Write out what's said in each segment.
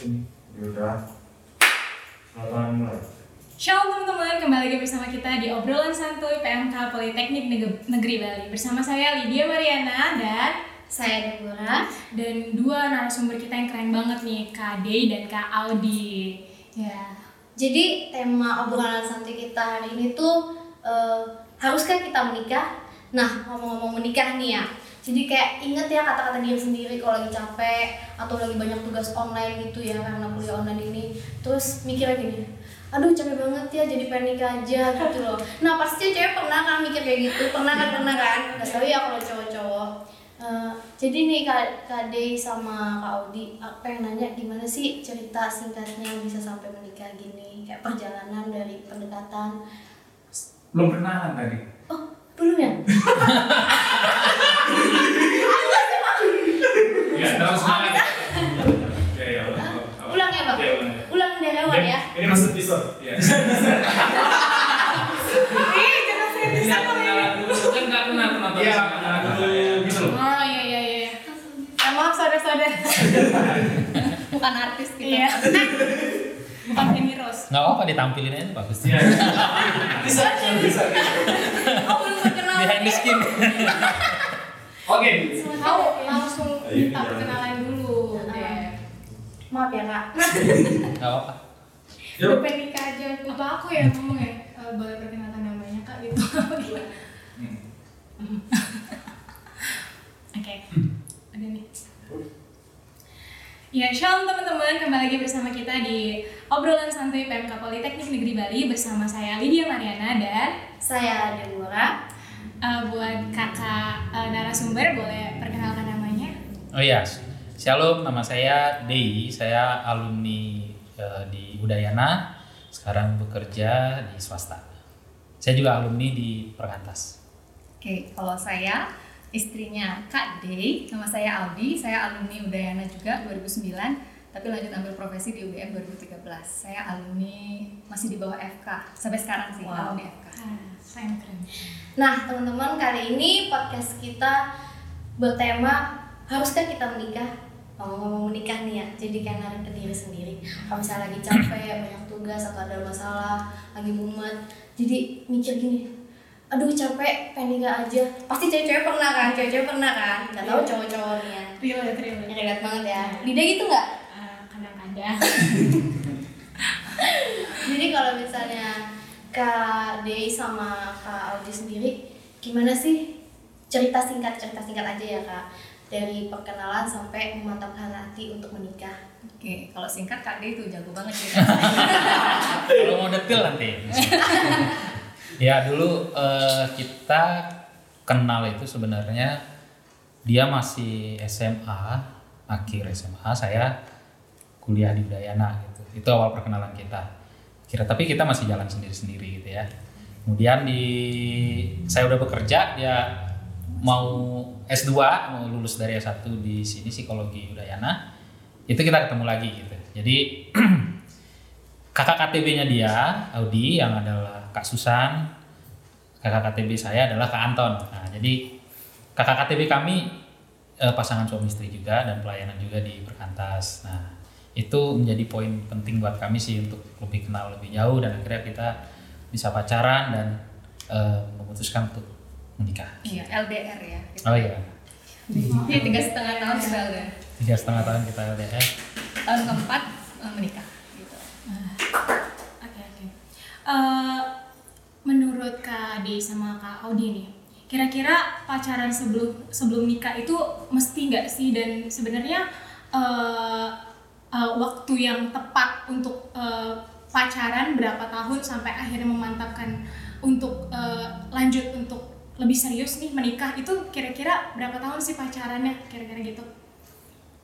Ini udah. Selamat mulai. Shalom teman-teman, kembali lagi bersama kita di obrolan santuy PMK Politeknik Negeri Bali. Bersama saya Lydia Mariana dan saya Deborah dan dua narasumber kita yang keren banget nih, Kak Dei dan Kak Audi. Ya. Jadi tema obrolan santuy kita hari ini tuh haruskah kita menikah? Nah, ngomong-ngomong menikah nih ya. Jadi kayak inget ya kata-kata dia sendiri kalau lagi capek atau lagi banyak tugas online gitu ya karena kuliah online ini. Terus mikirnya gini, aduh capek banget ya jadi panik aja gitu loh. Nah pasti cewek pernah kan mikir kayak gitu, pernah kan? Gak tau ya kalau cowok-cowok. Jadi nih Kak Dei sama Kak Audi, aku pengen nanya gimana sih cerita singkatnya bisa sampai menikah gini? Kayak perjalanan dari pendekatan. Belum kenalan tadi. Oh belum ya? Ulang dari awal ya. Ini masuk episode. Iya. Kenal dulu. Iya, kenal dulu gitu. Oh iya. Maaf saudara-saudara. Bukan artis kita. Bukan Miros. Enggak apa-apa ditampilin aja bagus. Iya. Bisa. Oh, belum kenal. Behind the skin. Oke. Langsung kita kenalan dulu. Maaf ya kak. Gak apa-apa. Udah nikah aja. Apa aku ya ngomong ya? Boleh perkenalkan namanya kak gitu. Oke. Ada nih. Ya, shalom teman-teman, kembali lagi bersama kita di obrolan santuy PMK Politeknik Negeri Bali bersama saya Lydia Mariana dan saya Deborah. Buat kakak narasumber boleh perkenalkan namanya? Oh iya. Shalom, nama saya Dei, saya alumni di Udayana, sekarang bekerja di swasta. Saya juga alumni di Perkantas. Oke, kalau saya istrinya Kak Dei, nama saya Aldi, saya alumni Udayana juga 2009, tapi lanjut ambil profesi di UBM 2013. Saya alumni masih di bawah FK, sampai sekarang sih alumni FK. Keren. Nah teman-teman, kali ini podcast kita bertema haruskah kita menikah? Ngomong-ngomong menikah nih ya, jadi kayak narik ke diri sendiri. Kalau misalnya lagi capek, banyak tugas, atau ada masalah, lagi mumet, jadi mikir gini, aduh capek, pengen nikah aja. Pasti cewek-cewek pernah kan? Gak tau cowok-cowok nih ya. Relate. Relate banget ya. Lidah gitu gak? Kadang-kadang. Jadi kalau misalnya Kak Dei sama Kak Audi sendiri, gimana sih cerita singkat aja ya Kak? Dari perkenalan sampai memantapkan hati untuk menikah. Oke, kalau singkat Kak Dei itu jago banget sih. Kalau mau detail nanti. Ya dulu kita kenal itu sebenarnya dia masih SMA, akhir SMA, saya kuliah di Udayana gitu. Itu awal perkenalan kita. Tapi kita masih jalan sendiri-sendiri gitu ya. Kemudian saya udah bekerja, dia mau S2, mau lulus dari S1 di sini psikologi Udayana, itu kita ketemu lagi gitu. Jadi kakak KTB-nya dia, Audi, yang adalah Kak Susan, kakak KTB saya adalah Kak Anton. Nah, jadi kakak KTB kami pasangan suami istri juga dan pelayanan juga di Perkantas. Nah, itu menjadi poin penting buat kami sih untuk lebih kenal lebih jauh dan akhirnya kita bisa pacaran dan memutuskan untuk menikah. Iya, LDR ya. Gitu. Oh iya. Iya 3,5 tahun kita LDR. 3,5 tahun kita LDR. Tahun keempat menikah. Gitu. Oke. Menurut Kak Dei sama Kak Audi nih, kira-kira pacaran sebelum nikah itu mesti nggak sih? Dan sebenarnya waktu yang tepat untuk pacaran berapa tahun sampai akhirnya memantapkan untuk lanjut untuk lebih serius nih menikah itu kira-kira berapa tahun sih pacarannya kira-kira gitu?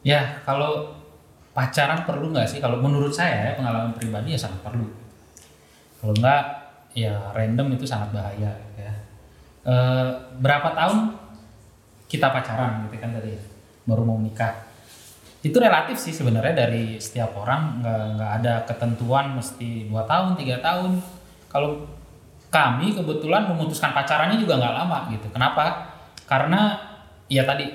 Ya kalau pacaran perlu nggak sih? Kalau menurut saya pengalaman pribadi ya sangat perlu. Kalau nggak ya random itu sangat bahaya ya. Berapa tahun kita pacaran gitu kan tadi baru mau nikah? Itu relatif sih sebenarnya dari setiap orang nggak ada ketentuan mesti 2 tahun 3 tahun kalau kami kebetulan memutuskan pacarannya juga nggak lama gitu. Kenapa? Karena ya tadi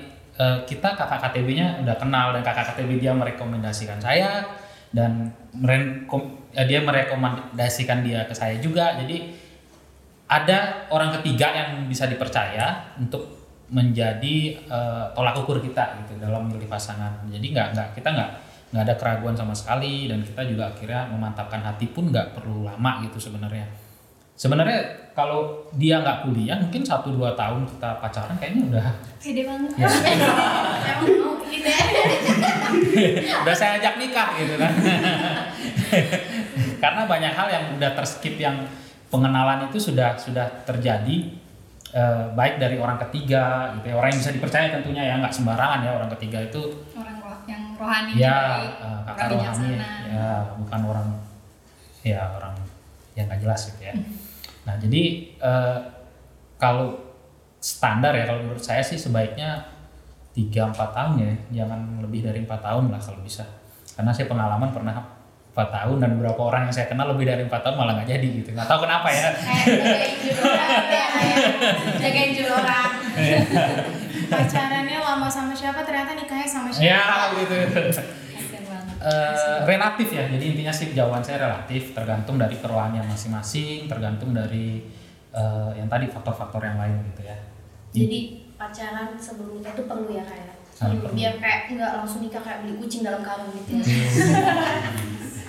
kita kakak KTB-nya udah kenal dan kakak KTB dia merekomendasikan saya. dan dia merekomendasikan dia ke saya juga. Jadi ada orang ketiga yang bisa dipercaya untuk menjadi tolak ukur kita gitu dalam memilih pasangan. Jadi nggak ada keraguan sama sekali, dan kita juga akhirnya memantapkan hati pun nggak perlu lama gitu sebenarnya. Sebenarnya kalau dia nggak kuliah mungkin 1-2 tahun kita pacaran kayaknya udah pede banget. Ya. Emang mau gitu ya. Udah saya ajak nikah gitu kan. Karena banyak hal yang udah terskip, yang pengenalan itu sudah terjadi, baik dari orang ketiga gitu ya, orang yang bisa dipercaya tentunya ya, nggak sembarangan ya orang ketiga itu. Orang yang rohani ya, kakak rohani ya, bukan orang ya orang yang nggak jelas gitu ya. Nah jadi kalau standar ya, kalau menurut saya sih sebaiknya 3-4 tahun ya, jangan lebih dari 4 tahun lah kalau bisa, karena saya pengalaman pernah 4 tahun dan beberapa orang yang saya kenal lebih dari 4 tahun malah nggak jadi gitu, nggak tahu kenapa ya. Jagain judul orang, pacarannya lama sama siapa ternyata nikahnya sama siapa ya gitu. Relatif ya, jadi intinya sih jawaban saya relatif, tergantung dari kerohannya masing-masing, tergantung dari yang tadi faktor-faktor yang lain gitu ya. Jadi pacaran sebelum nikah itu perlu ya kayak, biar kayak nggak langsung nikah kayak beli kucing dalam karung gitu.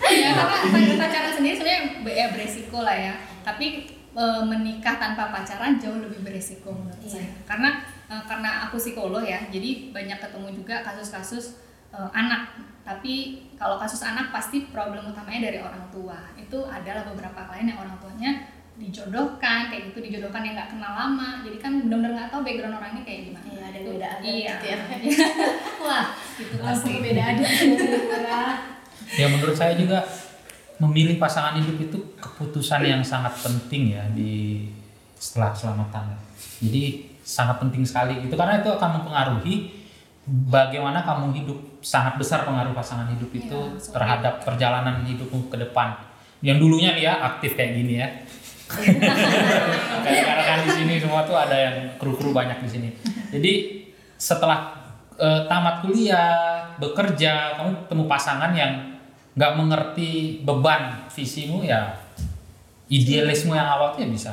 Ya karena pacaran sendiri sebenarnya ya beresiko lah ya, tapi menikah tanpa pacaran jauh lebih beresiko menurut saya. Karena aku psikolog ya, jadi banyak ketemu juga kasus-kasus anak. Tapi kalau kasus anak pasti problem utamanya dari orang tua. Itu adalah beberapa klien yang orang tuanya dijodohkan, kayak gitu, dijodohkan yang nggak kenal lama. Jadi kan benar-benar nggak tahu background orangnya kayak gimana. Iya, ada beda adat gitu ya. Wah, gitu pasti beda adat. Ya menurut saya juga memilih pasangan hidup itu keputusan yang sangat penting ya di setelah selamatan. Jadi sangat penting sekali itu, karena itu akan mempengaruhi bagaimana kamu hidup, sangat besar pengaruh pasangan hidup itu ya, terhadap perjalanan hidupmu ke depan. Yang dulunya nih ya aktif kayak gini ya. Karena kan di sini semua tuh ada yang kru-kru banyak di sini. Jadi setelah tamat kuliah, bekerja, kamu ketemu pasangan yang nggak mengerti beban visimu ya, idealisme yang awalnya bisa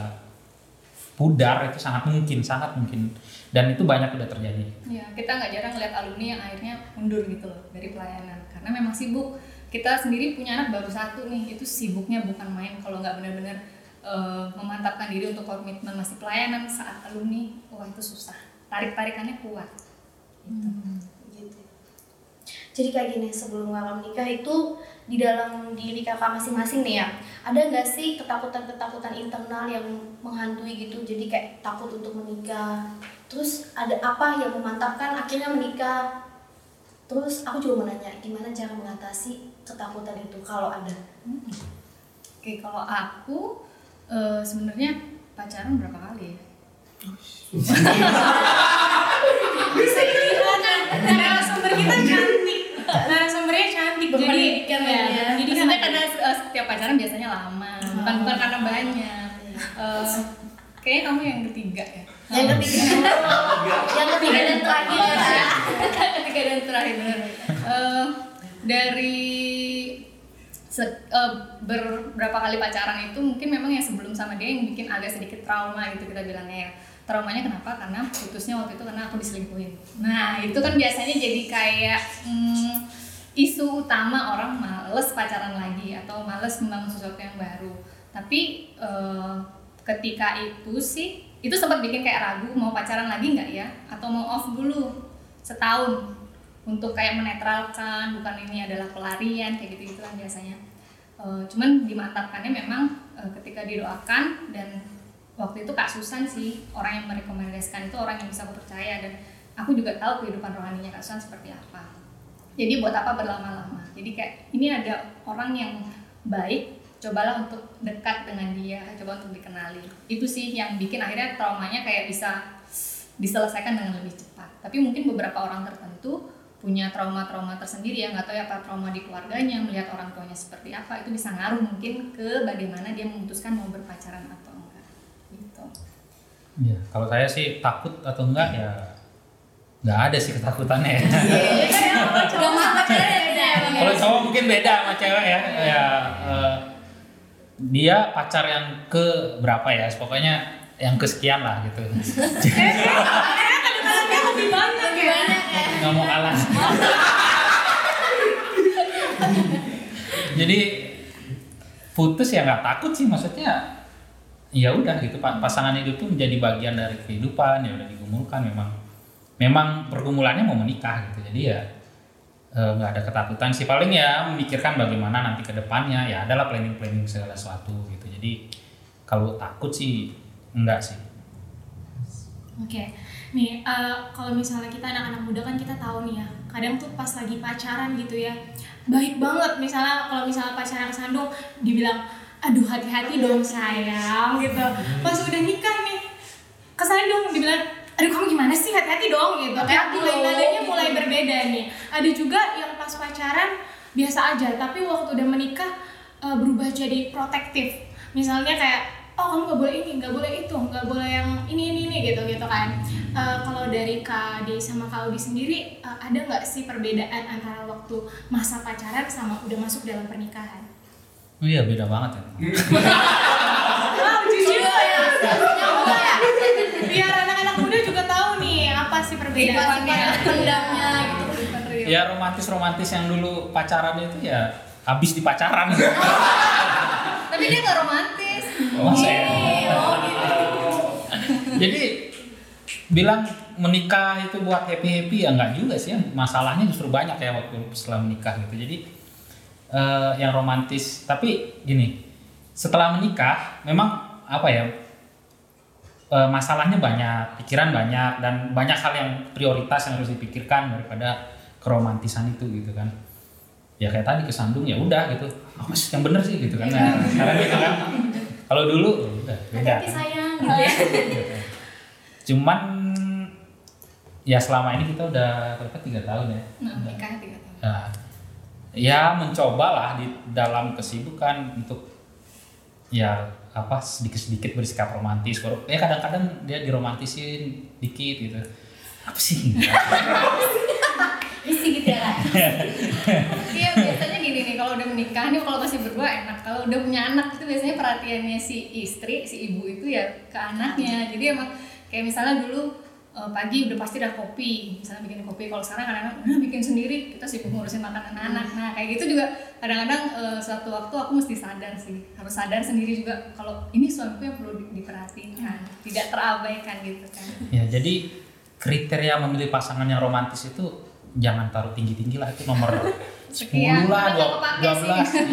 pudar, itu sangat mungkin. Dan itu banyak udah terjadi. Ya, kita nggak jarang ngeliat alumni yang akhirnya mundur gitu loh dari pelayanan, karena memang sibuk. Kita sendiri punya anak baru 1 nih, itu sibuknya bukan main. Kalau nggak benar-benar memantapkan diri untuk komitmen masih pelayanan saat alumni, wah itu susah. Tarik-tarikannya kuat. Gitu. Gitu. Jadi kayak gini, sebelum kakak menikah itu di dalam diri kakak masing-masing nih ya, ada nggak sih ketakutan-ketakutan internal yang menghantui gitu? Jadi kayak takut untuk menikah. Terus ada apa yang memantapkan akhirnya menikah? Terus aku juga mau nanya, gimana cara mengatasi ketakutan itu kalau ada? Oke, kalau aku sebenarnya pacaran berapa kali ya? Bisa dibilang narasumbernya cantik jadi kan ya. Jadi karena setiap pacaran biasanya lama, bukan karena banyak. Kayaknya kamu yang ketiga ya. Yang ketiga dan terakhir benar. Dari beberapa kali pacaran itu mungkin memang yang sebelum sama dia yang bikin agak sedikit trauma gitu kita bilangnya ya. Traumanya kenapa? Karena putusnya waktu itu karena aku diselingkuhin. Nah itu kan biasanya jadi kayak isu utama orang males pacaran lagi atau males membangun sesuatu yang baru. Tapi ketika itu sih itu sempat bikin kayak ragu mau pacaran lagi nggak ya, atau mau off dulu setahun untuk kayak menetralkan, bukan ini adalah pelarian kayak gitu-gitu kan biasanya. Cuman dimantapkannya memang ketika didoakan, dan waktu itu Kak Susan sih orang yang merekomendasikan, itu orang yang bisa aku percaya, dan aku juga tahu kehidupan rohaninya Kak Susan seperti apa. Jadi buat apa berlama-lama, jadi kayak ini ada orang yang baik, cobalah untuk dekat dengan dia, coba untuk dikenali. Itu sih yang bikin akhirnya traumanya kayak bisa diselesaikan dengan lebih cepat. Tapi mungkin beberapa orang tertentu punya trauma-trauma tersendiri ya, nggak tahu ya apa trauma di keluarganya, melihat orang tuanya seperti apa, itu bisa ngaruh mungkin ke bagaimana dia memutuskan mau berpacaran atau enggak gitu. Ya, kalau saya sih takut atau enggak ya nggak ada sih ketakutannya. Iya, cuma pacaran ya. Kalau cowok mungkin beda sama cewek ya. Ya dia pacar yang ke berapa ya? Pokoknya yang kesekian lah gitu. Nggak mau kalah. Jadi putus ya nggak takut sih, maksudnya ya udah gitu, pasangan hidup itu menjadi bagian dari kehidupan, ya udah digumulkan, memang pergumulannya mau menikah gitu. Jadi ya nggak ada ketakutan sih, paling ya memikirkan bagaimana nanti kedepannya, ya adalah planning segala sesuatu gitu. Jadi kalau takut sih enggak sih. Oke. Nih, kalau misalnya kita anak-anak muda kan kita tahu nih ya, kadang tuh pas lagi pacaran gitu ya, baik banget, misalnya kalau misalnya pacaran kesandung, dibilang, aduh hati-hati dong sayang gitu. Pas udah nikah nih, kesandung dibilang, aduh kamu gimana sih, hati-hati dong gitu. Kayak nadanya mulai berbeda nih. Ada juga yang pas pacaran biasa aja, tapi waktu udah menikah berubah jadi protektif. Misalnya kayak, oh kamu nggak boleh ini, nggak boleh itu, nggak boleh yang ini gitu kan. Kalau dari Kak Dei sama Kak Audi sendiri, ada nggak sih perbedaan antara waktu masa pacaran sama udah masuk dalam pernikahan? Oh iya, beda banget ya. Wow, jujur ya, biar anak-anak muda juga tahu nih apa sih perbedaannya, tendangnya gitu. Ya romantis yang dulu pacaran itu ya habis di pacaran. Tapi dia nggak romantis. Jadi bilang menikah itu buat happy ya nggak juga sih, masalahnya justru banyak ya waktu setelah menikah gitu. Jadi yang romantis, tapi gini, setelah menikah memang apa ya, masalahnya banyak, pikiran banyak, dan banyak hal yang prioritas yang harus dipikirkan daripada keromantisan itu gitu kan. Ya kayak tadi kesandung ya udah gitu, awas yang bener sih gitu kan. Nah, sekarang gitu kan. Kalau dulu udah beda. Hati sayang gitu ya. Cuman ya selama ini kita udah berapa 3 tahun ya. Nikah 3 tahun. Nah, ya mencobalah di dalam kesibukan untuk ya apa sedikit-sedikit bersikap romantis. Ya kadang-kadang dia diromantisin dikit gitu. Apa sih? Isi gitu ya. Iya biasanya gini nih, kalau udah menikah nih, kalau masih berdua enak, kalau udah punya anak itu biasanya perhatiannya si istri, si ibu itu ya ke anaknya. Jadi emang kayak misalnya dulu pagi udah pasti ada kopi, misalnya bikin kopi. Kalau sekarang kadang-kadang bikin sendiri, kita sibuk ngurusin makanan anak. Nah kayak gitu juga kadang-kadang suatu waktu aku mesti sadar sih, harus sadar sendiri juga kalau ini suamiku yang perlu diperhatikan, tidak terabaikan gitu kan. Ya jadi kriteria memilih pasangan yang romantis itu jangan taruh tinggi-tinggi lah, itu nomor 10 lah, 12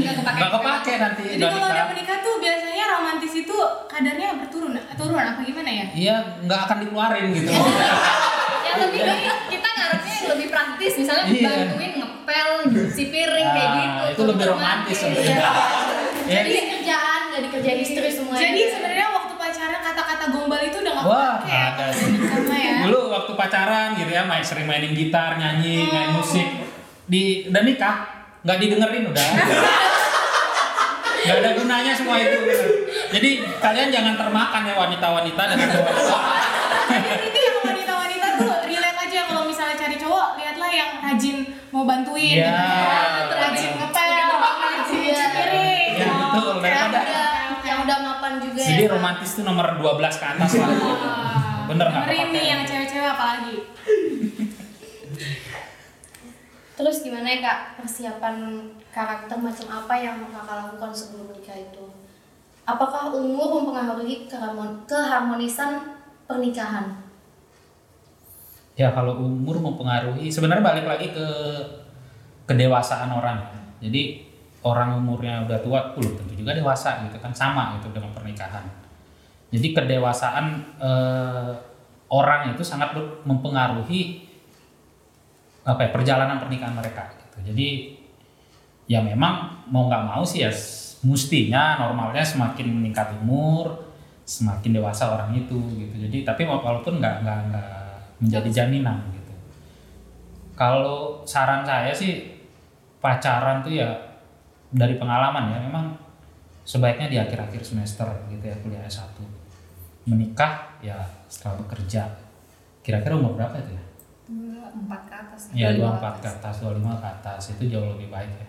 nggak kepake nanti. Jadi kalau udah menikah tuh biasanya romantis itu kadarnya berturun apa gimana ya? Iya, nggak akan dikeluarin gitu. Yang lebih baik kita ngarepnya yang lebih praktis, misalnya bantuin ngepel, cuci piring kayak gitu. Itu lebih romantis sebenarnya. Jadi kerjaan nggak dikerjain istri semuanya. Jadi sebenarnya waktu pacaran kata-kata gombal itu udah nggak kepake. Dulu waktu pacaran gitu ya, sering mainin gitar, nyanyi, main musik. Udah nikah, nggak didengerin udah. Nggak ada gunanya semua itu. Jadi kalian jangan termakan ya wanita-wanita dengan cowok. Jadi yang wanita-wanita tuh relate aja, kalau misalnya cari cowok, lihatlah yang rajin mau bantuin, rajin ngepel, rajin cipiring. Ya betul, yang udah mapan juga. Jadi romantis tuh nomor 12 ke atas lah. Bener nggak? Ini yang cewek-cewek apalagi. Terus gimana ya Kak, persiapan karakter macam apa yang Kakak lakukan sebelum menikah itu? Apakah umur mempengaruhi keharmonisan pernikahan? Ya kalau umur mempengaruhi, sebenarnya balik lagi ke kedewasaan orang. Jadi orang umurnya udah tua, belum tentu juga dewasa gitu kan, sama gitu dengan pernikahan. Jadi kedewasaan orang itu sangat mempengaruhi apa ya, perjalanan pernikahan mereka gitu. Jadi ya memang mau nggak mau sih ya mestinya normalnya semakin meningkat umur semakin dewasa orang itu gitu. Jadi tapi walaupun nggak menjadi jaminan gitu. Kalau saran saya sih pacaran tuh ya dari pengalaman ya memang sebaiknya di akhir-akhir semester gitu ya kuliah S1. Menikah ya setelah bekerja. Kira-kira umur berapa itu ya? 24 ke atas. Iya, 24 ke atas, 25 ke atas itu jauh lebih baik ya.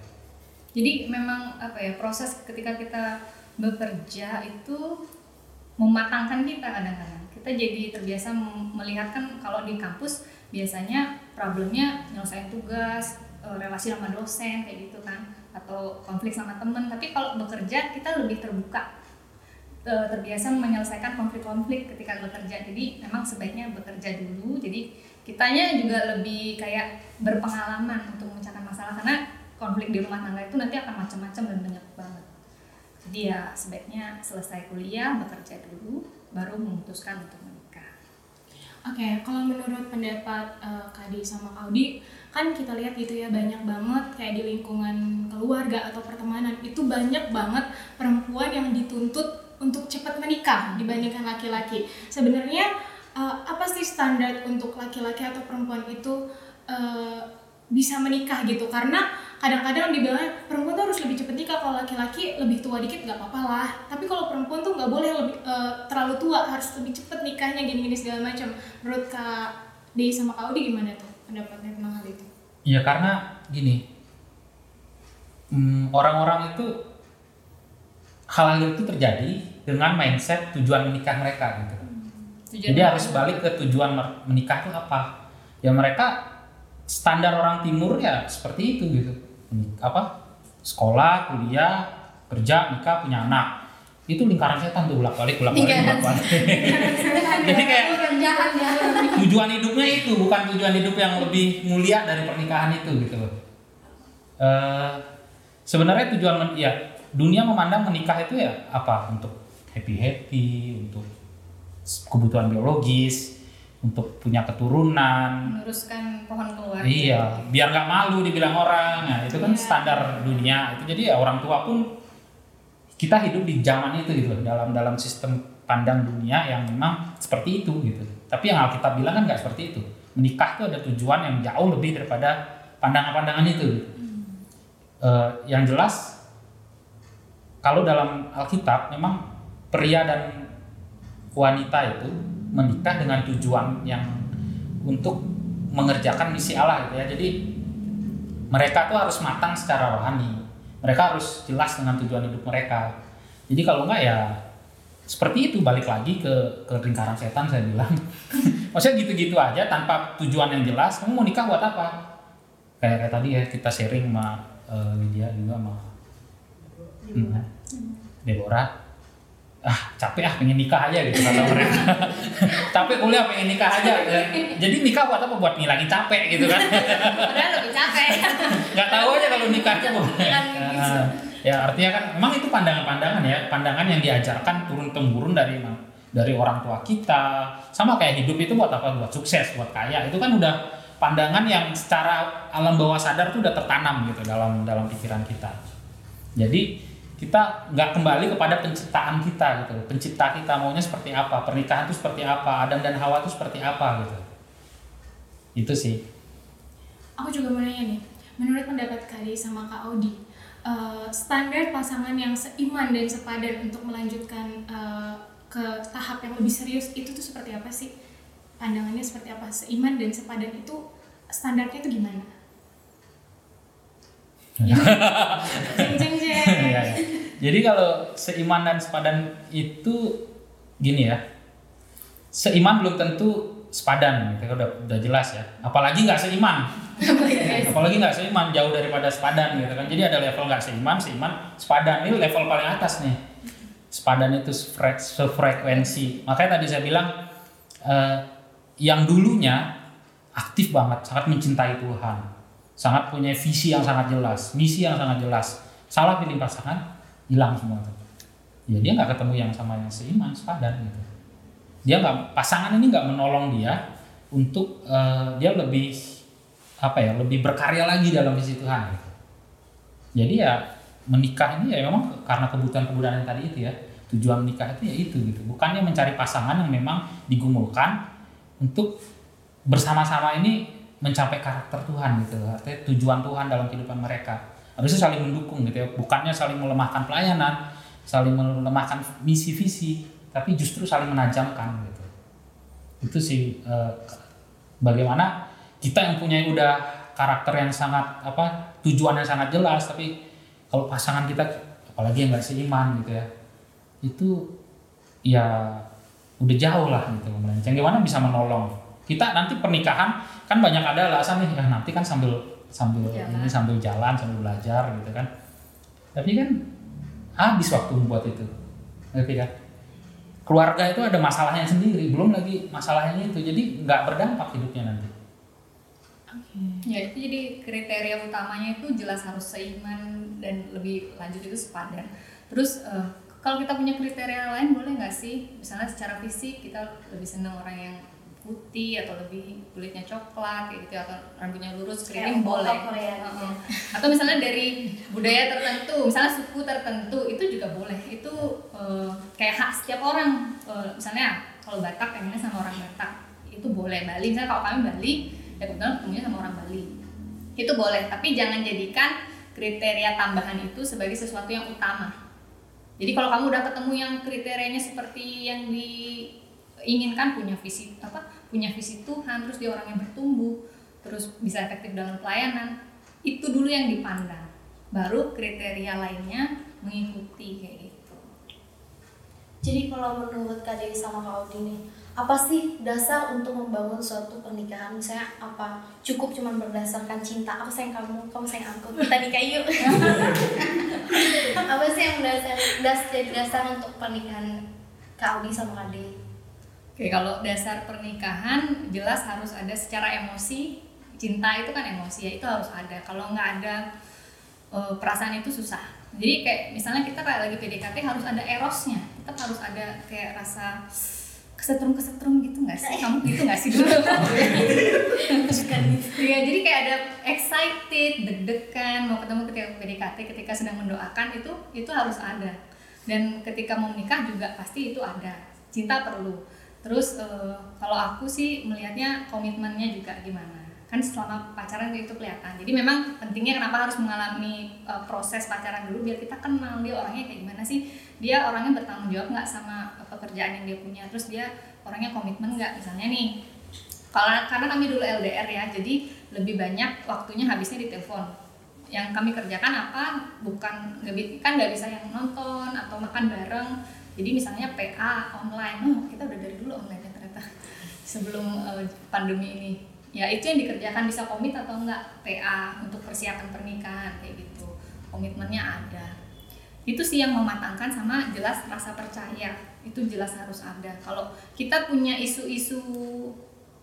Jadi memang apa ya, proses ketika kita bekerja itu mematangkan kita kadang-kadang. Kita jadi terbiasa melihat, kan kalau di kampus biasanya problemnya nyelesain tugas, relasi sama dosen kayak gitu kan, atau konflik sama teman. Tapi kalau bekerja kita lebih terbuka, terbiasa menyelesaikan konflik-konflik ketika bekerja. Jadi memang sebaiknya bekerja dulu. Jadi kitanya juga lebih kayak berpengalaman untuk memecahkan masalah, karena konflik di rumah tangga itu nanti akan macam-macam dan banyak banget. Jadi ya sebaiknya selesai kuliah, bekerja dulu, baru memutuskan untuk menikah. Oke, kalau menurut pendapat Kak Dei sama Kak Audi, kan kita lihat gitu ya, banyak banget kayak di lingkungan keluarga atau pertemanan itu banyak banget perempuan yang dituntut untuk cepat menikah dibandingkan laki-laki. Sebenarnya apa sih standar untuk laki-laki atau perempuan itu bisa menikah gitu? Karena kadang-kadang dibilang perempuan tuh harus lebih cepat nikah, kalau laki-laki lebih tua dikit nggak apa-apa lah, tapi kalau perempuan tuh nggak boleh lebih terlalu tua, harus lebih cepat nikahnya, gini-gini segala macam. Menurut Kak Dei sama Kak Audi gimana tuh pendapatnya tentang hal itu? Iya, karena gini, orang-orang itu hal itu terjadi dengan mindset tujuan menikah mereka gitu. Jadi harus balik ke tujuan menikah itu apa? Ya mereka standar orang timur ya seperti itu gitu. Apa, sekolah, kuliah, kerja, nikah, punya anak, itu lingkaran setan tuh, bolak-balik. Jadi kayak tujuan hidupnya itu bukan tujuan hidup yang lebih mulia dari pernikahan itu gitu. Sebenarnya tujuan ya, dunia memandang menikah itu ya apa, untuk happy, untuk kebutuhan biologis, untuk punya keturunan, meneruskan pohon keluarga. Iya, biar nggak malu dibilang orang. Nah, itu kan standar dunia. Itu jadi ya orang tua pun, kita hidup di zaman itu gitu, dalam sistem pandang dunia yang memang seperti itu gitu. Tapi yang Alkitab bilang kan nggak seperti itu. Menikah itu ada tujuan yang jauh lebih daripada pandangan-pandangan itu. Yang jelas, kalau dalam Alkitab memang pria dan wanita itu menikah dengan tujuan yang untuk mengerjakan misi Allah gitu ya. Jadi mereka tuh harus matang secara rohani, mereka harus jelas dengan tujuan hidup mereka. Jadi kalau enggak ya seperti itu, balik lagi ke lingkaran setan saya bilang. Maksudnya gitu-gitu aja tanpa tujuan yang jelas, kamu mau nikah buat apa? Kayak tadi ya kita sharing sama Lydia juga sama Deborah. Capek pengen nikah aja gitu kata mereka. Capek kuliah pengen nikah aja. Jadi nikah buat apa? Buat ngilangin capek gitu kan. Padahal lebih capek. Gak tahu aja kalau nikahnya buat. Ya artinya kan memang itu pandangan-pandangan ya, pandangan yang diajarkan turun temurun dari orang tua kita. Sama kayak hidup itu buat apa? Buat sukses, buat kaya. Itu kan udah pandangan yang secara alam bawah sadar tuh udah tertanam gitu dalam pikiran kita. Jadi kita nggak kembali kepada penciptaan kita gitu, pencipta kita maunya seperti apa, pernikahan itu seperti apa, Adam dan Hawa itu seperti apa gitu. Itu sih. Aku juga mau nanya nih, menurut pendapat Kak Dei sama Kak Audi, standar pasangan yang seiman dan sepadan untuk melanjutkan ke tahap yang lebih serius itu tuh seperti apa sih? Pandangannya seperti apa? Seiman dan sepadan itu standarnya itu gimana? Ya. Jadi kalau seiman dan sepadan itu gini ya, seiman belum tentu sepadan, kita udah jelas ya. Apalagi nggak seiman, jauh daripada sepadan gitu kan. Jadi ada level nggak seiman, sepadan ini level paling atas nih. Sepadan itu sefrekuensi. Makanya tadi saya bilang yang dulunya aktif banget, sangat mencintai Tuhan, sangat punya visi yang sangat jelas, misi yang sangat jelas. Salah pilih pasangan, hilang semua itu. Ya dia nggak ketemu yang sama yang seiman, sepadan gitu. Dia nggak, pasangan ini nggak menolong dia untuk dia lebih lebih berkarya lagi dalam visi Tuhan. Gitu. Jadi ya menikah ini ya memang karena kebutuhan-kebutuhan yang tadi itu ya, tujuan menikah itu ya itu gitu. Bukannya mencari pasangan yang memang digumulkan untuk bersama-sama ini mencapai karakter Tuhan gitu, artinya tujuan Tuhan dalam kehidupan mereka. Harusnya saling mendukung gitu ya, bukannya saling melemahkan pelayanan, saling melemahkan misi visi, tapi justru saling menajamkan gitu. Itu sih bagaimana kita yang punya udah karakter yang sangat apa, tujuannya sangat jelas, tapi kalau pasangan kita apalagi yang nggak seiman gitu ya, itu ya udah jauh lah gitu melenceng. Gimana bisa menolong kita nanti pernikahan kan banyak ada alasan nih, ya nanti kan sambil jalan. Ini sambil jalan sambil belajar gitu kan, tapi kan habis waktu buat itu, ngerti kan? Keluarga itu ada masalahnya sendiri, belum lagi masalahnya itu, jadi nggak berdampak hidupnya nanti. Okay. Ya itu jadi kriteria utamanya itu jelas harus seiman dan lebih lanjut itu sepadan. Terus kalau kita punya kriteria lain boleh nggak sih? Misalnya secara fisik kita lebih seneng orang yang putih atau lebih kulitnya coklat kayak gitu, atau rambutnya lurus, keriting boleh. Atau misalnya dari budaya tertentu, misalnya suku tertentu itu juga boleh. Itu kayak hak setiap orang. Misalnya kalau Batak pengennya sama orang Batak itu boleh. Bali misalnya kalau kami Bali, ya kebetulan ketemunya sama orang Bali itu boleh. Tapi jangan jadikan kriteria tambahan itu sebagai sesuatu yang utama. Jadi kalau kamu udah ketemu yang kriterianya seperti yang diinginkan, punya visi Tuhan, terus dia orang yang bertumbuh, terus bisa efektif dalam pelayanan, itu dulu yang dipandang, baru kriteria lainnya mengikuti kayak gitu. Jadi kalau menurut Kak Dei sama Kak Audi nih, apa sih dasar untuk membangun suatu pernikahan? Misalnya apa, cukup cuma berdasarkan cinta, aku sayang kamu sayang aku, kita nikah yuk. Apa sih yang dasar untuk pernikahan Kak Audi sama Kak Dei? Oke, kalau dasar pernikahan jelas harus ada secara emosi. Cinta itu kan emosi ya, itu harus ada. Kalau nggak ada perasaan itu susah. Jadi kayak misalnya kita kayak lagi PDKT harus ada erosnya, tetap harus ada kayak rasa kesetrum gitu nggak sih? Kamu gitu nggak sih dulu? Iya, jadi kayak ada excited, deg-degan mau ketemu ketika PDKT, ketika sedang mendoakan itu harus ada. Dan ketika mau menikah juga pasti itu ada. Cinta perlu. Terus kalau aku sih melihatnya komitmennya juga gimana, kan selama pacaran itu kelihatan. Jadi memang pentingnya kenapa harus mengalami proses pacaran dulu, biar kita kenal dia orangnya kayak gimana sih, dia orangnya bertanggung jawab nggak sama pekerjaan yang dia punya, terus dia orangnya komitmen nggak. Misalnya nih, karena kami dulu LDR ya, jadi lebih banyak waktunya habisnya di telepon. Yang kami kerjakan apa, bukan, kan nggak bisa yang nonton atau makan bareng. Jadi misalnya PA online, kita udah dari dulu online ya ternyata sebelum pandemi ini. Ya itu yang dikerjakan, bisa komit atau enggak PA untuk persiapan pernikahan kayak gitu. Komitmennya ada. Itu sih yang mematangkan, sama jelas rasa percaya. Itu jelas harus ada. Kalau kita punya isu-isu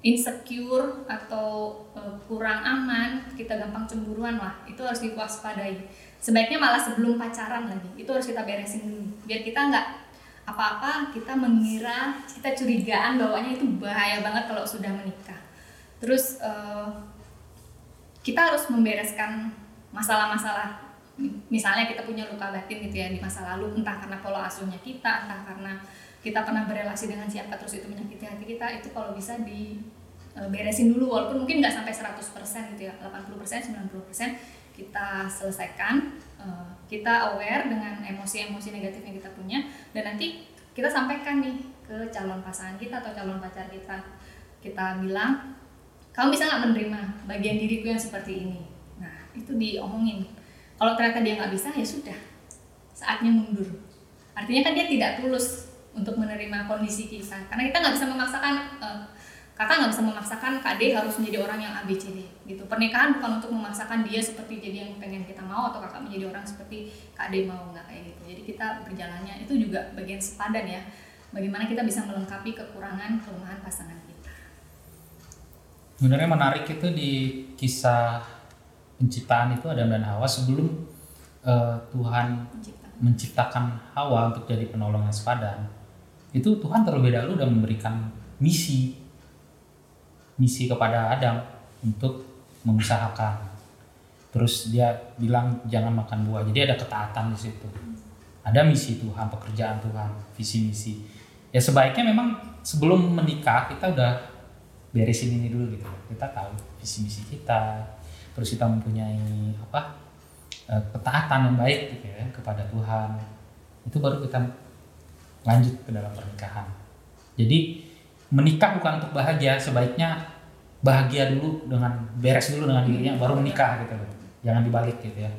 insecure atau kurang aman, kita gampang cemburuan lah, itu harus diwaspadai. Sebaiknya malah sebelum pacaran lagi. Itu harus kita beresin dulu. Biar kita enggak apa-apa kita mengira, kita curigaan bawanya, itu bahaya banget kalau sudah menikah. Terus kita harus membereskan masalah-masalah, misalnya kita punya luka batin gitu ya di masa lalu, entah karena pola asuhnya kita, entah karena kita pernah berelasi dengan siapa terus itu menyakiti hati kita. Itu kalau bisa diberesin dulu, walaupun mungkin nggak sampai 100% gitu ya, 80%, 90% kita selesaikan. Kita aware dengan emosi-emosi negatif yang kita punya, dan nanti kita sampaikan nih ke calon pasangan kita atau calon pacar kita. Kita bilang, kamu bisa nggak menerima bagian diriku yang seperti ini? Nah, itu diomongin. Kalau ternyata dia nggak bisa, ya sudah, saatnya mundur. Artinya kan dia tidak tulus untuk menerima kondisi kita, karena kita nggak bisa memaksakan. Kakak nggak bisa memaksakan Kak Dei harus menjadi orang yang ABCD gitu. Pernikahan bukan untuk memaksakan dia seperti jadi yang pengen kita mau, atau kakak menjadi orang seperti Kak Dei mau, nggak kayak gitu. Jadi kita berjalannya itu juga bagian sepadan ya, bagaimana kita bisa melengkapi kekurangan kelemahan pasangan kita. Sebenarnya menarik itu di kisah penciptaan itu Adam dan Hawa. Sebelum Tuhan menciptakan Hawa untuk jadi penolong yang sepadan, itu Tuhan terlebih dahulu udah memberikan misi kepada Adam untuk mengusahakan. Terus dia bilang jangan makan buah. Jadi ada ketaatan di situ. Ada misi Tuhan, pekerjaan Tuhan, visi misi. Ya sebaiknya memang sebelum menikah kita udah beresin ini dulu gitu. Kita tahu visi misi kita. Terus kita mempunyai ketaatan yang baik gitu ya kepada Tuhan. Itu baru kita lanjut ke dalam pernikahan. Jadi menikah bukan untuk bahagia, sebaiknya bahagia dulu dengan beres dulu dengan dirinya, baru menikah gitu loh. Jangan dibalik gitu ya.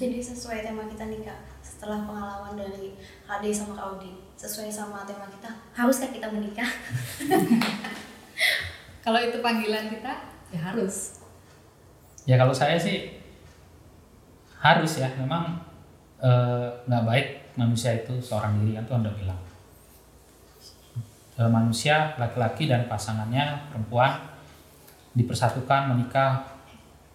Jadi sesuai tema kita nih Kak, setelah pengalaman dari Kak Dei sama Kak Audi, sesuai sama tema kita, haruskah kita menikah? Kalau itu panggilan kita, ya harus. Ya kalau saya sih harus ya, memang nggak baik manusia itu seorang diri, kan Tuhan udah bilang. Manusia, laki-laki dan pasangannya, perempuan, dipersatukan, menikah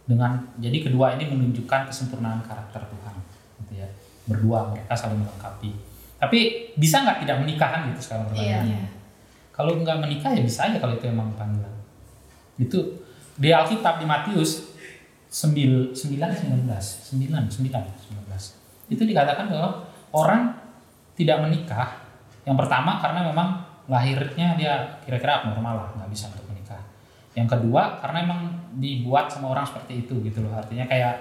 dengan, jadi kedua ini menunjukkan kesempurnaan karakter Tuhan gitu ya. Berdua mereka saling melengkapi. Tapi bisa nggak tidak menikahan gitu sekarang pertanyaannya. Yeah. Kalau nggak menikah ya bisa aja kalau itu emang panggilan. Itu di Alkitab di Matius 9:19. Itu dikatakan bahwa orang tidak menikah yang pertama karena memang lahirnya dia kira-kira abnormal lah, nggak bisa untuk menikah. Yang kedua karena emang dibuat sama orang seperti itu gitu loh, artinya kayak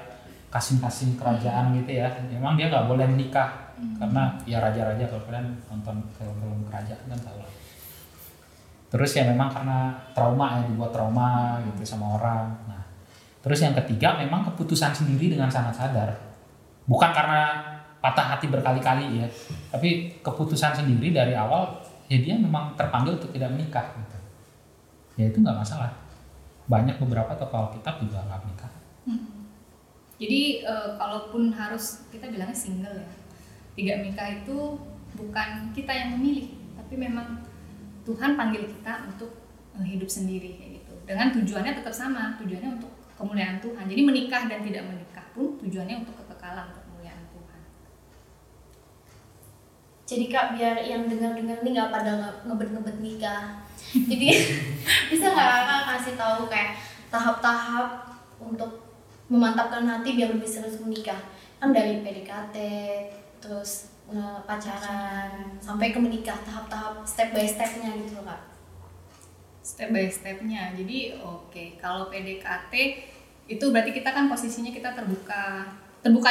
kasim-kasim kerajaan gitu ya, memang dia nggak boleh menikah karena ya raja-raja, kalau kalian nonton film-film kerajaan kan tahu lah. Terus ya memang karena trauma ya, dibuat trauma gitu sama orang. Nah terus yang ketiga memang keputusan sendiri dengan sangat sadar, bukan karena patah hati berkali-kali ya, tapi keputusan sendiri dari awal ya dia memang terpanggil untuk tidak menikah gitu. Ya itu nggak masalah, banyak beberapa tokoh Alkitab juga nggak menikah. Jadi kalaupun harus, kita bilangnya single ya, tidak menikah itu bukan kita yang memilih, tapi memang Tuhan panggil kita untuk hidup sendiri kayak gitu. Dengan tujuannya tetap sama, tujuannya untuk kemuliaan Tuhan. Jadi menikah dan tidak menikah pun tujuannya untuk kekekalan, untuk kemuliaan Tuhan. Jadi Kak, biar yang dengar-dengar nih nggak pada ngebet-ngebet nikah, jadi bisa nggak Kakak kasih tahu kayak tahap-tahap untuk memantapkan hati biar lebih serius menikah, kan dari PDKT terus pacaran sampai ke menikah, tahap-tahap step by stepnya gitu loh Kak. Step by stepnya, jadi oke. Kalau PDKT itu berarti kita kan posisinya kita terbuka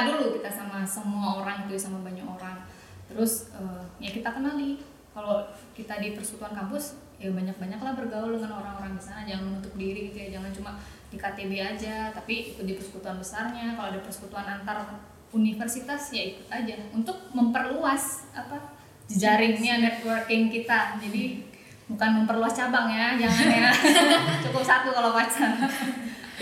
dulu kita sama semua orang gitu, sama banyak orang. Terus ya kita kenali, kalau kita di persekutuan kampus ya banyak-banyaklah bergaul dengan orang-orang di sana, jangan menutup diri gitu ya, jangan cuma di KTB aja, tapi ikut di persekutuan besarnya. Kalau ada persekutuan antar universitas ya ikut aja untuk memperluas apa jejaringnya, networking kita. Jadi bukan memperluas cabang ya, jangan ya, cukup satu kalau pacar.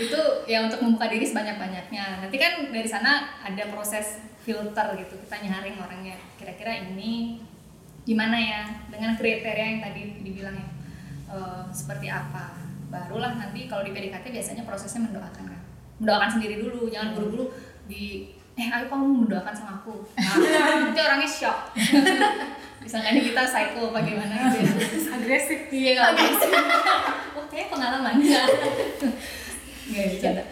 Itu ya untuk membuka diri sebanyak-banyaknya. Nanti kan dari sana ada proses filter gitu, kita nyaring orangnya kira-kira ini gimana ya, dengan kriteria yang tadi dibilang ya, seperti apa. Barulah nanti kalau di PDKT biasanya prosesnya mendoakan kan, mendoakan sendiri dulu, jangan buru-buru di ayo kamu mendoakan sama aku, nanti orangnya shock. Misalnya kita psycho bagaimana gitu, agresif dia nggak agresif. Oh kayak pengalaman ya. Nggak bercanda.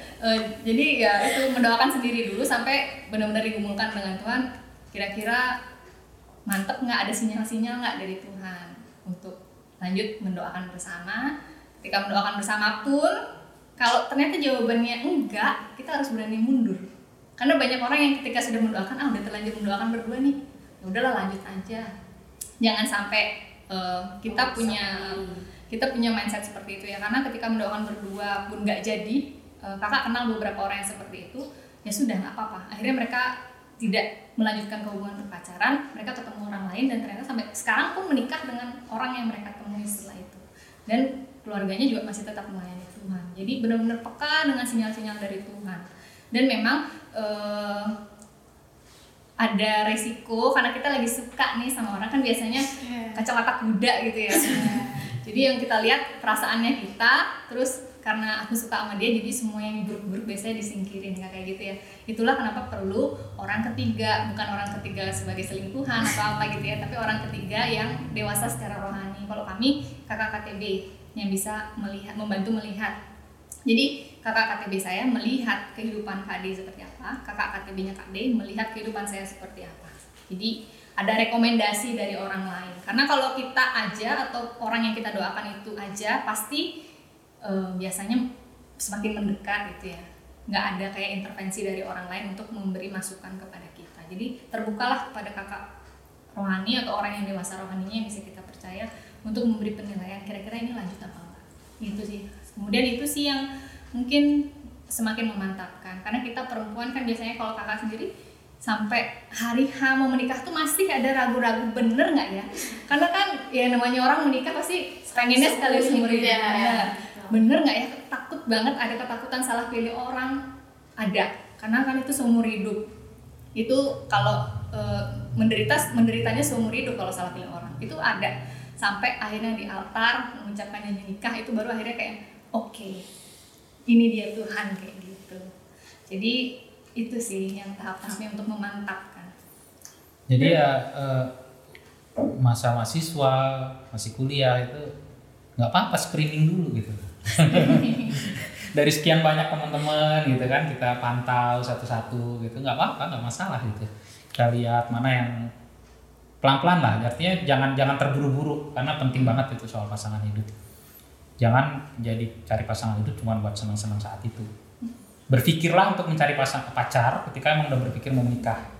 Jadi ya itu mendoakan sendiri dulu sampai benar-benar digumulkan dengan Tuhan, kira-kira mantep nggak, ada sinyal-sinyal nggak dari Tuhan untuk lanjut mendoakan bersama. Ketika mendoakan bersama pun, kalau ternyata jawabannya enggak, kita harus berani mundur. Karena banyak orang yang ketika sudah mendoakan, udah terlanjur mendoakan berdua nih, ya udahlah lanjut aja. Jangan sampai kita punya mindset seperti itu ya. Karena ketika mendoakan berdua pun enggak jadi, kakak kenal beberapa orang yang seperti itu, ya sudah nggak apa-apa. Akhirnya mereka tidak melanjutkan ke hubungan perpacaran, mereka ketemu orang lain dan ternyata sampai sekarang pun menikah dengan orang yang mereka temui setelah itu. Dan keluarganya juga masih tetap melayani Tuhan. Jadi benar-benar peka dengan sinyal-sinyal dari Tuhan. Dan memang ada resiko karena kita lagi suka nih sama orang, kan biasanya kacau otak muda gitu ya. Jadi yang kita lihat perasaannya kita, terus karena aku suka sama dia jadi semua yang buruk-buruk biasanya disingkirin, kayak gitu ya. Itulah kenapa perlu orang ketiga, bukan orang ketiga sebagai selingkuhan atau apa gitu ya, tapi orang ketiga yang dewasa secara rohani. Kalau kami kakak KTB yang bisa melihat, membantu melihat. Jadi kakak KTB saya melihat kehidupan Kak Dei seperti apa, kakak KTB-nya Kak Dei melihat kehidupan saya seperti apa. Jadi ada rekomendasi dari orang lain. Karena kalau kita aja atau orang yang kita doakan itu aja, pasti biasanya semakin mendekat gitu ya, nggak ada kayak intervensi dari orang lain untuk memberi masukan kepada kita. Jadi terbukalah kepada kakak rohani atau orang yang dewasa rohaninya yang bisa kita percaya untuk memberi penilaian kira-kira ini lanjut apa enggak. gitu sih. Kemudian itu sih yang mungkin semakin memantapkan, karena kita perempuan kan biasanya kalau kakak sendiri sampai hari H mau menikah tuh masih ada ragu-ragu, bener nggak ya? Karena kan ya namanya orang menikah pasti pengennya sekali seumur hidup ya. Bener nggak ya? Takut banget, ada ketakutan salah pilih orang, ada. Karena kan itu seumur hidup. Itu kalau menderitanya seumur hidup kalau salah pilih orang. Itu ada. Sampai akhirnya di altar mengucapkan janji nikah, itu baru akhirnya kayak oke, ini dia Tuhan, kayak gitu. Jadi itu sih yang tahap resmi untuk memantapkan. Jadi ya masa mahasiswa masih kuliah itu nggak apa-apa screening dulu gitu. Dari sekian banyak teman-teman gitu kan, kita pantau satu-satu gitu, nggak apa-apa, nggak masalah gitu. Kita lihat mana yang pelan-pelan lah, artinya jangan terburu-buru, karena penting banget itu soal pasangan hidup. Jangan jadi cari pasangan hidup cuma buat senang-senang saat itu. Berpikirlah untuk mencari pacar ketika emang udah berpikir mau menikah.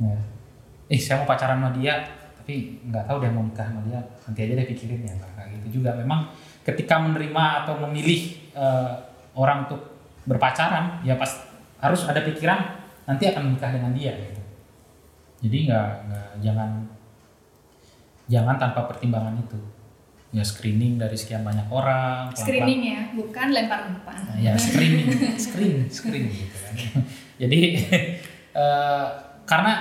Ya. Saya mau pacaran sama dia, tapi nggak tahu dia mau nikah sama dia. Nanti aja deh pikirin ya, kayak gitu juga. Memang ketika menerima atau memilih orang untuk berpacaran, ya pas harus ada pikiran nanti akan menikah dengan dia. Gitu. Jadi jangan tanpa pertimbangan itu. Ya screening dari sekian banyak orang. Screening ya, bukan lempar-lempar. Nah, ya screening gitu kan. Jadi karena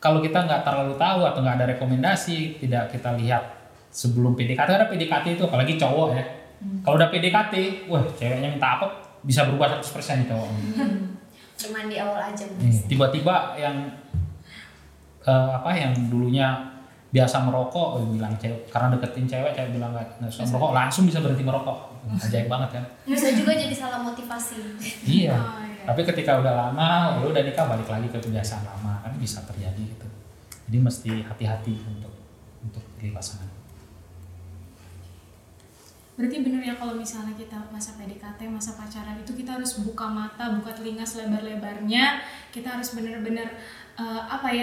kalau kita nggak terlalu tahu atau nggak ada rekomendasi, tidak kita lihat sebelum PDKT, ada PDKT itu apalagi cowok ya. Kalau udah PDKT, wah ceweknya minta apa bisa berubah 100% cowok. Cuman di awal aja. Tiba-tiba yang yang dulunya biasa merokok, bilang cewek, karena deketin cewek bilang nggak suka merokok, langsung bisa berhenti merokok, ajaib banget kan? Bisa juga jadi salah motivasi. Iya. Oh, iya. Tapi ketika udah lama, udah nikah balik lagi ke kebiasaan lama, kan bisa terjadi gitu. Jadi mesti hati-hati untuk pilih pasangan. Berarti benar ya kalau misalnya kita masa PDKT, masa pacaran itu kita harus buka mata, buka telinga selebar-lebarnya, kita harus benar-benar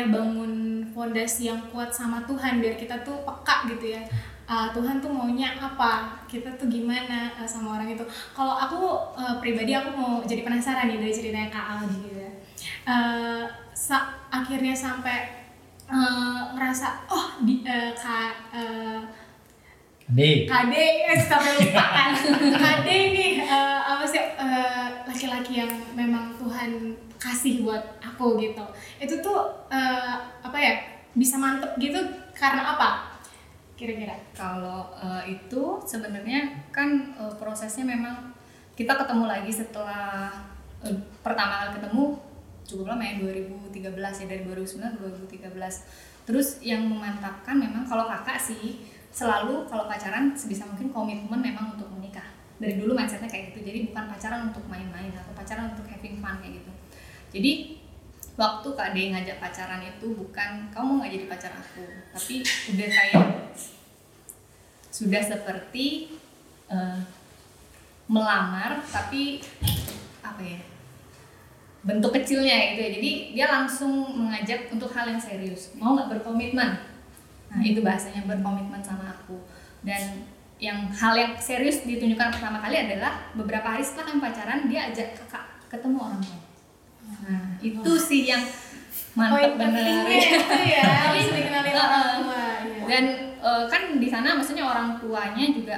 bangun fondasi yang kuat sama Tuhan biar kita tuh peka gitu ya, Tuhan tuh maunya apa, kita tuh gimana sama orang itu. Kalau aku pribadi aku mau jadi penasaran nih dari ceritanya Kak Aldi gitu ya, akhirnya sampai ngerasa laki-laki yang memang Tuhan kasih buat aku gitu. Itu tuh bisa mantep gitu karena apa kira-kira? Kalau itu sebenarnya kan prosesnya memang kita ketemu lagi setelah pertama kali ketemu cukup lama ya, 2013 ya, dari 2009 ke 2013. Terus yang memantapkan memang kalau kakak sih selalu kalau pacaran sebisa mungkin komitmen memang untuk menikah. Dari dulu mindsetnya kayak gitu, jadi bukan pacaran untuk main-main atau pacaran untuk having fun kayak gitu. Jadi waktu Kak Dei ngajak pacaran itu bukan kamu mau gak jadi pacar aku, tapi udah kayak sudah seperti melamar, tapi bentuk kecilnya gitu ya. Jadi dia langsung mengajak untuk hal yang serius, mau gak berkomitmen? Nah itu bahasanya, berkomitmen sama aku. Dan yang hal yang serius ditunjukkan pertama kali adalah beberapa hari setelah kami pacaran dia ajak kakak ketemu orang tua. Nah, itu sih yang mantap benar. Ya, harus dikenalin orang tua. Dan kan di sana maksudnya orang tuanya juga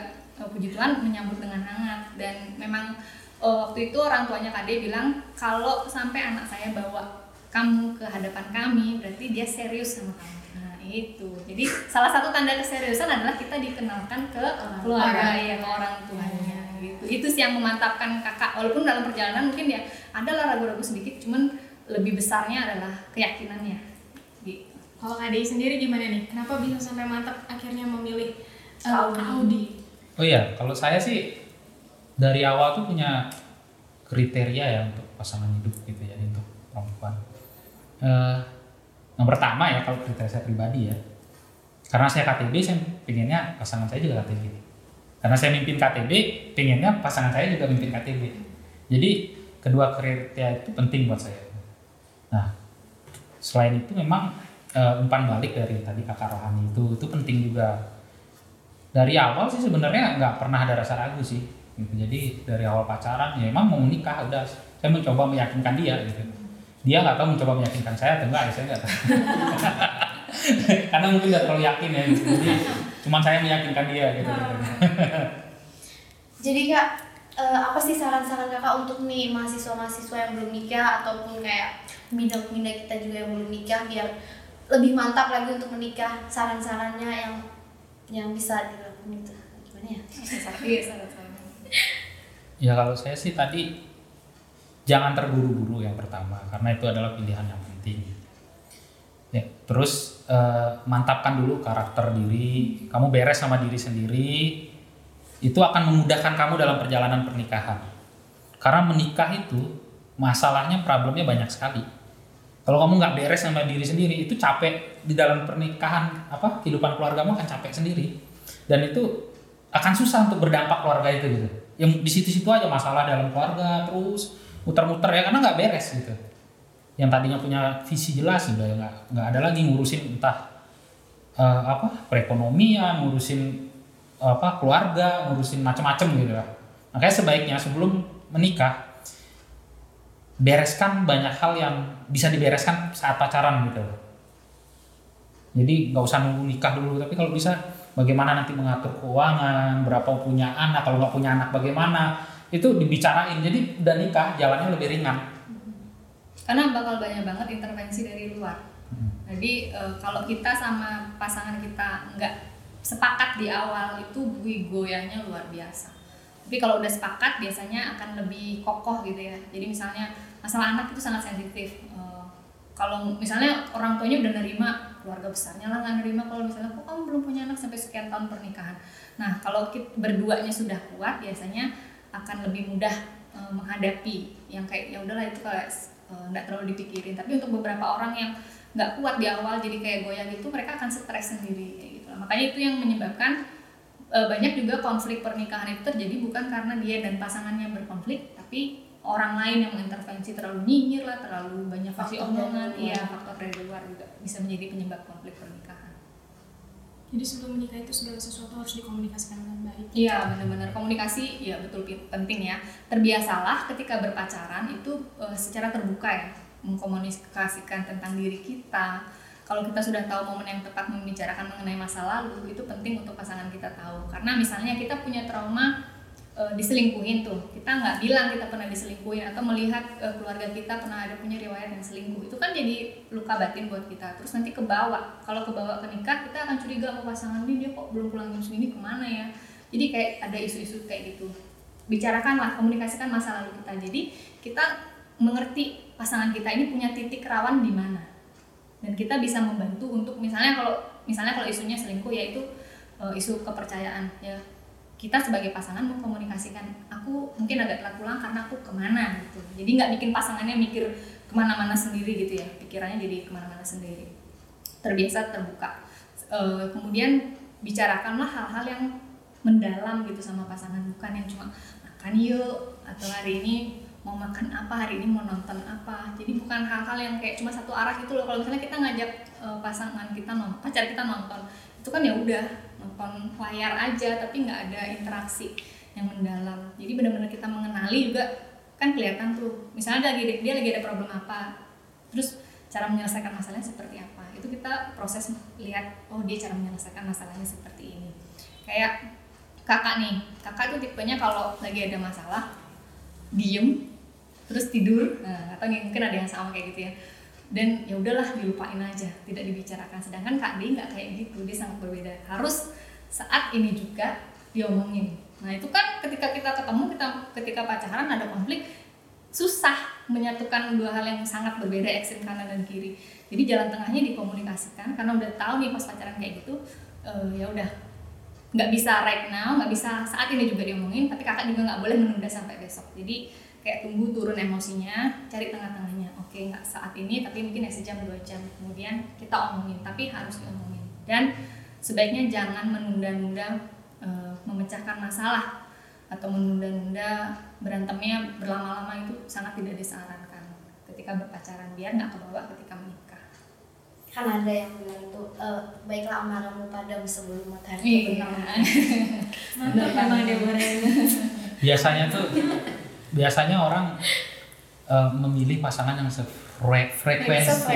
puji Tuhan menyambut dengan hangat. Dan memang waktu itu orang tuanya Kak Dei bilang kalau sampai anak saya bawa kamu ke hadapan kami berarti dia serius sama kamu. Nah, itu. Jadi salah satu tanda keseriusan adalah kita dikenalkan ke keluarga ya, ke orang tuanya. Gitu. Itu sih yang memantapkan kakak, walaupun dalam perjalanan mungkin ya adalah ragu-ragu sedikit, cuman lebih besarnya adalah keyakinannya gitu. Kalau Kak Dei sendiri gimana nih? Kenapa bisa sampai mantap akhirnya memilih Audi? Oh iya, kalau saya sih dari awal tuh punya kriteria ya untuk pasangan hidup gitu ya, untuk perempuan. Yang pertama ya kalau kriteria saya pribadi ya, karena saya KTB, saya pengennya pasangan saya juga KTB. Karena saya mimpin KTB, pengennya pasangan saya juga mimpin KTB. Jadi kedua kriteria itu penting buat saya. Nah, selain itu memang umpan balik dari tadi kakak rohani itu penting juga. dari awal sih sebenarnya nggak pernah ada rasa ragu sih. Jadi dari awal pacaran ya emang mau nikah udah, saya mencoba meyakinkan dia gitu. Dia nggak tahu mencoba meyakinkan saya atau enggak, saya nggak tahu. Karena mungkin nggak terlalu yakin ya, gitu. Jadi cuma saya meyakinkan dia gitu. Jadi Kak, apa sih saran-saran Kakak untuk nih mahasiswa-mahasiswa yang belum nikah ataupun kayak bidang-bidang kita juga yang belum nikah biar lebih mantap lagi untuk menikah, saran-sarannya yang bisa dilakukan itu gimana ya? Saran-saran. Ya kalau saya sih tadi jangan terburu-buru yang pertama, karena itu adalah pilihan yang penting. Ya, terus mantapkan dulu karakter diri, kamu beres sama diri sendiri, itu akan memudahkan kamu dalam perjalanan pernikahan. Karena menikah itu masalahnya, problemnya banyak sekali. Kalau kamu nggak beres sama diri sendiri, itu capek di dalam pernikahan, kehidupan keluargamu akan capek sendiri. Dan itu akan susah untuk berdampak keluarga itu gitu. Yang di situ-situ aja masalah dalam keluarga terus. Muter-muter ya karena nggak beres gitu. Yang tadinya punya visi jelas sudah ya nggak ada lagi ngurusin entah perekonomian, ngurusin keluarga, ngurusin macam-macam gitu lah. Makanya sebaiknya sebelum menikah bereskan banyak hal yang bisa dibereskan saat pacaran gitu. Jadi nggak usah nunggu nikah dulu, tapi kalau bisa bagaimana nanti mengatur keuangan, berapa punya anak, kalau nggak punya anak bagaimana. Itu dibicarain, jadi udah nikah jalannya lebih ringan. Karena bakal banyak banget intervensi dari luar. Jadi kalau kita sama pasangan kita nggak sepakat di awal itu bui goyahnya luar biasa. Tapi kalau udah sepakat biasanya akan lebih kokoh gitu ya. Jadi misalnya masalah anak itu sangat sensitif. Kalau misalnya orang tuanya udah nerima, keluarga besarnya lah nggak nerima kalau misalnya kok kamu belum punya anak sampai sekian tahun pernikahan. Nah kalau kita berduanya sudah kuat biasanya akan lebih mudah menghadapi yang kayak ya udahlah itu kayak nggak terlalu dipikirin. Tapi untuk beberapa orang yang nggak kuat di awal jadi kayak goyah gitu, mereka akan stres sendiri kayak gitu. Makanya itu yang menyebabkan banyak juga konflik pernikahan itu terjadi bukan karena dia dan pasangannya berkonflik, tapi orang lain yang mengintervensi, terlalu nyinyir lah, terlalu banyak faktor omongan, ya faktor dari luar juga bisa menjadi penyebab konflik pernikahan. Jadi sebelum menikah itu segala sesuatu harus dikomunikasikan dengan baik. Iya benar-benar, komunikasi ya betul penting ya. Terbiasalah ketika berpacaran itu secara terbuka ya, mengkomunikasikan tentang diri kita. Kalau kita sudah tahu momen yang tepat membicarakan mengenai masa lalu, itu penting untuk pasangan kita tahu. Karena misalnya kita punya trauma diselingkuhin tuh, kita nggak bilang kita pernah diselingkuhin atau melihat keluarga kita pernah ada punya riwayat yang selingkuh, itu kan jadi luka batin buat kita. Terus nanti kebawa, kalau kebawa ke nikah kita akan curiga sama pasangan ini, dia kok belum pulang jam segini kemana ya. Jadi kayak ada isu-isu kayak gitu. Bicarakanlah, komunikasikan masa lalu kita. Jadi kita mengerti pasangan kita ini punya titik rawan di mana, dan kita bisa membantu untuk misalnya kalau isunya selingkuh ya itu isu kepercayaan ya. Kita sebagai pasangan mengkomunikasikan, aku mungkin agak telat pulang karena aku kemana gitu. Jadi nggak bikin pasangannya mikir kemana-mana sendiri gitu ya, pikirannya jadi kemana-mana sendiri. Terbiasa terbuka. Kemudian bicarakanlah hal-hal yang mendalam gitu sama pasangan, bukan yang cuma makan yuk atau hari ini mau makan apa, hari ini mau nonton apa. Jadi bukan hal-hal yang kayak cuma satu arah gitu loh. Kalau misalnya kita ngajak pasangan kita pacar kita nonton, itu kan ya udah nonton layar aja tapi nggak ada interaksi yang mendalam. Jadi benar-benar kita mengenali juga kan kelihatan tuh misalnya dia lagi ada problem apa, terus cara menyelesaikan masalahnya seperti apa. Itu kita proses lihat, oh dia cara menyelesaikan masalahnya seperti ini. Kayak kakak tuh tipenya kalau lagi ada masalah diem terus tidur, atau mungkin ada yang sama kayak gitu ya, dan ya udahlah dilupain aja, tidak dibicarakan. Sedangkan Kak Dei nggak kayak gitu, dia sangat berbeda, harus saat ini juga diomongin. Nah itu kan ketika kita ketemu, ketika pacaran ada konflik, susah menyatukan dua hal yang sangat berbeda, ekstrem kanan dan kiri. Jadi jalan tengahnya dikomunikasikan, karena udah tahu nih pas pacaran kayak gitu, ya udah nggak bisa right now, nggak bisa saat ini juga diomongin, tapi kakak juga nggak boleh menunda sampai besok. Jadi kayak tunggu turun emosinya, cari tengah-tengahnya. Oke, nggak saat ini, tapi mungkin sejam, 2 jam. Kemudian kita omongin, tapi harus diomongin. Dan sebaiknya jangan menunda-nunda memecahkan masalah, atau menunda-nunda berantemnya berlama-lama, itu sangat tidak disarankan ketika berpacaran, biar nggak kebawa ketika menikah. Kan ada yang bilang itu, baiklah amarahmu padam sebelum matahari terbenam. Mantap emang Deborah. Biasanya tuh, biasanya orang memilih pasangan yang sefrekuensi.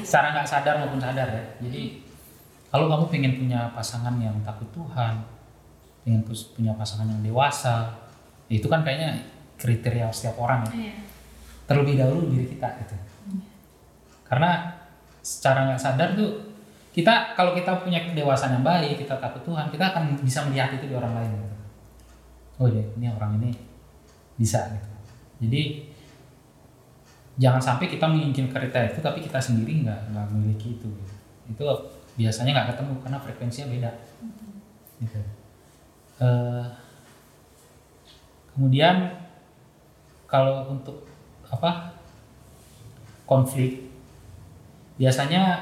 Secara nggak sadar maupun sadar ya. Jadi kalau kamu pengen punya pasangan yang takut Tuhan, pengen punya pasangan yang dewasa, ya itu kan kayaknya kriteria setiap orang ya. Iya. Terlebih dahulu diri kita gitu. Iya. Karena secara nggak sadar tuh kita, kalau kita punya kedewasaan yang baik, kita takut Tuhan, kita akan bisa melihat itu di orang lain gitu. Oh ya, ini orang ini bisa gitu. Jadi jangan sampai kita menginginkan kriteria itu tapi kita sendiri nggak memiliki itu gitu. Itu biasanya nggak ketemu karena frekuensinya beda gitu. Kemudian kalau untuk apa konflik, biasanya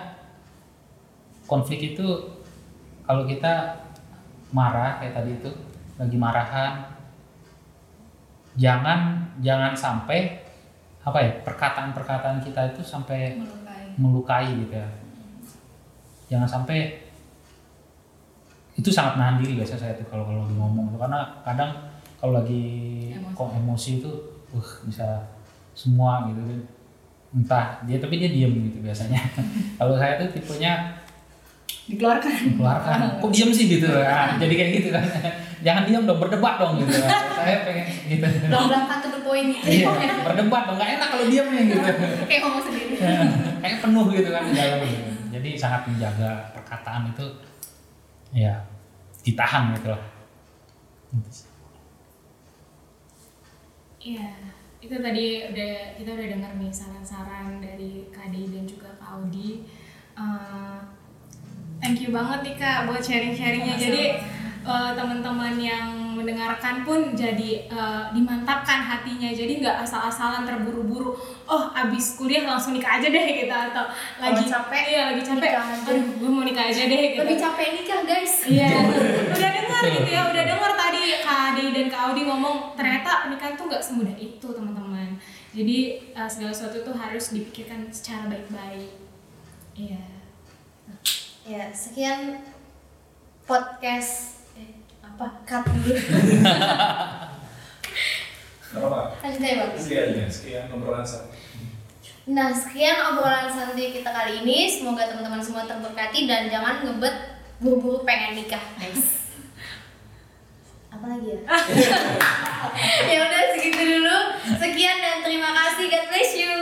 konflik itu kalau kita marah kayak tadi itu lagi marahan, jangan sampai apa ya, perkataan-perkataan kita itu sampai melukai gitu ya. Jangan sampai itu, sangat menahan diri biasa saya tuh kalau lagi ngomong, karena kadang kalau lagi emosi itu bisa semua gitu kan. Entah dia, tapi dia diam gitu biasanya. Kalau saya tuh tipenya dikeluarkan. Kok diam sih gitu? Nah, jadi kayak gitu kan. Jangan diam dong, berdebat dong gitu. Saya pengen gitu. Dong belakang to the point gitu. Iya, berdebat dong, enggak enak kalau diamnya gitu. Kayak ngomong sendiri. Kayak penuh gitu kan di dalam gitu. Jadi sangat menjaga perkataan itu ya ditahan gitu lah. Iya. Itu tadi kita udah dengar nih saran-saran dari Kak Dei dan juga Kak Audi. Thank you banget nih Kak buat sharing-sharingnya. Jadi teman-teman yang mendengarkan pun jadi dimantapkan hatinya. Jadi nggak asal-asalan terburu-buru. Oh abis kuliah langsung nikah aja deh gitu, atau lagi capek, aduh gue mau nikah aja deh. Gitu. Lebih capek nikah guys. Iya. Udah dengar gitu ya, udah dengar tadi Kak Dei dan Kak Audi ngomong ternyata pernikahan tuh nggak semudah itu teman-teman. Jadi segala sesuatu itu harus dipikirkan secara baik-baik. Iya. Ya, sekian podcast cut dulu. Sekian obrolan santai. Nah, sekian obrolan santai kita kali ini. Semoga teman-teman semua terberkati dan jangan ngebet buru-buru pengen nikah, guys. Apa lagi ya? Ya udah segitu dulu. Sekian dan terima kasih. God bless you.